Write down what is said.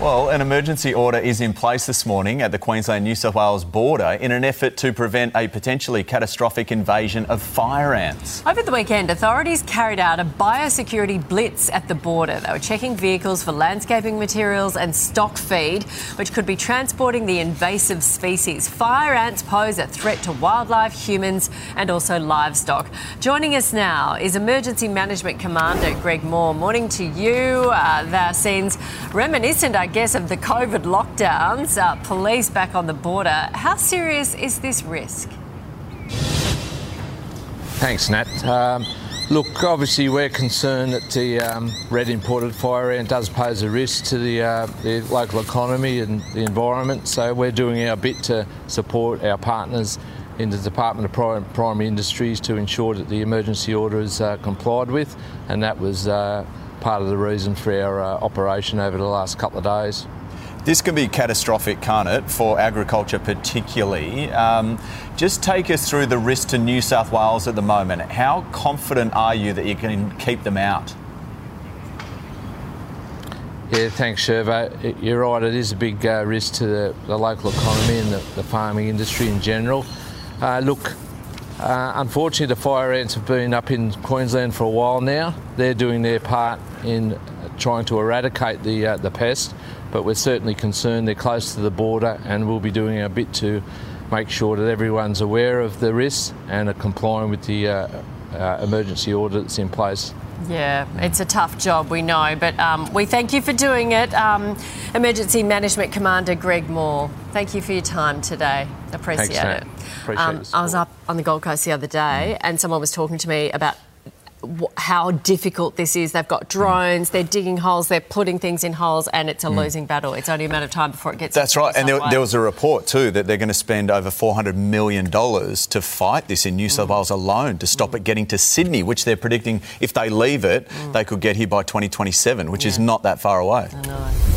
Well, an emergency order is in place this morning at the Queensland-New South Wales border in an effort to prevent a potentially catastrophic invasion of fire ants. Over the weekend, authorities carried out a biosecurity blitz at the border. They were checking vehicles for landscaping materials and stock feed, which could be transporting the invasive species. Fire ants pose a threat to wildlife, humans and also livestock. Joining us now is Emergency Management Commander Greg Moore. Morning to you. That seems reminiscent, I guess, of the COVID lockdowns, police back on the border. How serious is this risk? Thanks, Nat. Look, obviously we're concerned that the red imported fire ant does pose a risk to the local economy and the environment, so we're doing our bit to support our partners in the Department of Primary Industries to ensure that the emergency order is complied with, and that was part of the reason for our operation over the last couple of days. This can be catastrophic, can't it, for agriculture particularly. Just take us through the risk to New South Wales at the moment. How confident are you that you can keep them out? Yeah, thanks, Shervo. You're right, it is a big risk to the local economy and the farming industry in general. Unfortunately, the fire ants have been up in Queensland for a while now. They're doing their part in trying to eradicate the pest, but we're certainly concerned they're close to the border, and we'll be doing our bit to make sure that everyone's aware of the risks and are complying with the emergency order that's in place. Yeah, it's a tough job, we know, but we thank you for doing it. Emergency Management Commander Greg Moore, thank you for your time today. Appreciate it. I was up on the Gold Coast the other day and someone was talking to me about how difficult this is. They've got drones, they're digging holes, they're putting things in holes, and it's a losing battle. It's only a matter of time before it gets... That's right, and there was a report too that they're going to spend over $400 million to fight this in New South Wales alone to stop it getting to Sydney, which they're predicting if they leave it, they could get here by 2027, which is not that far away. I know.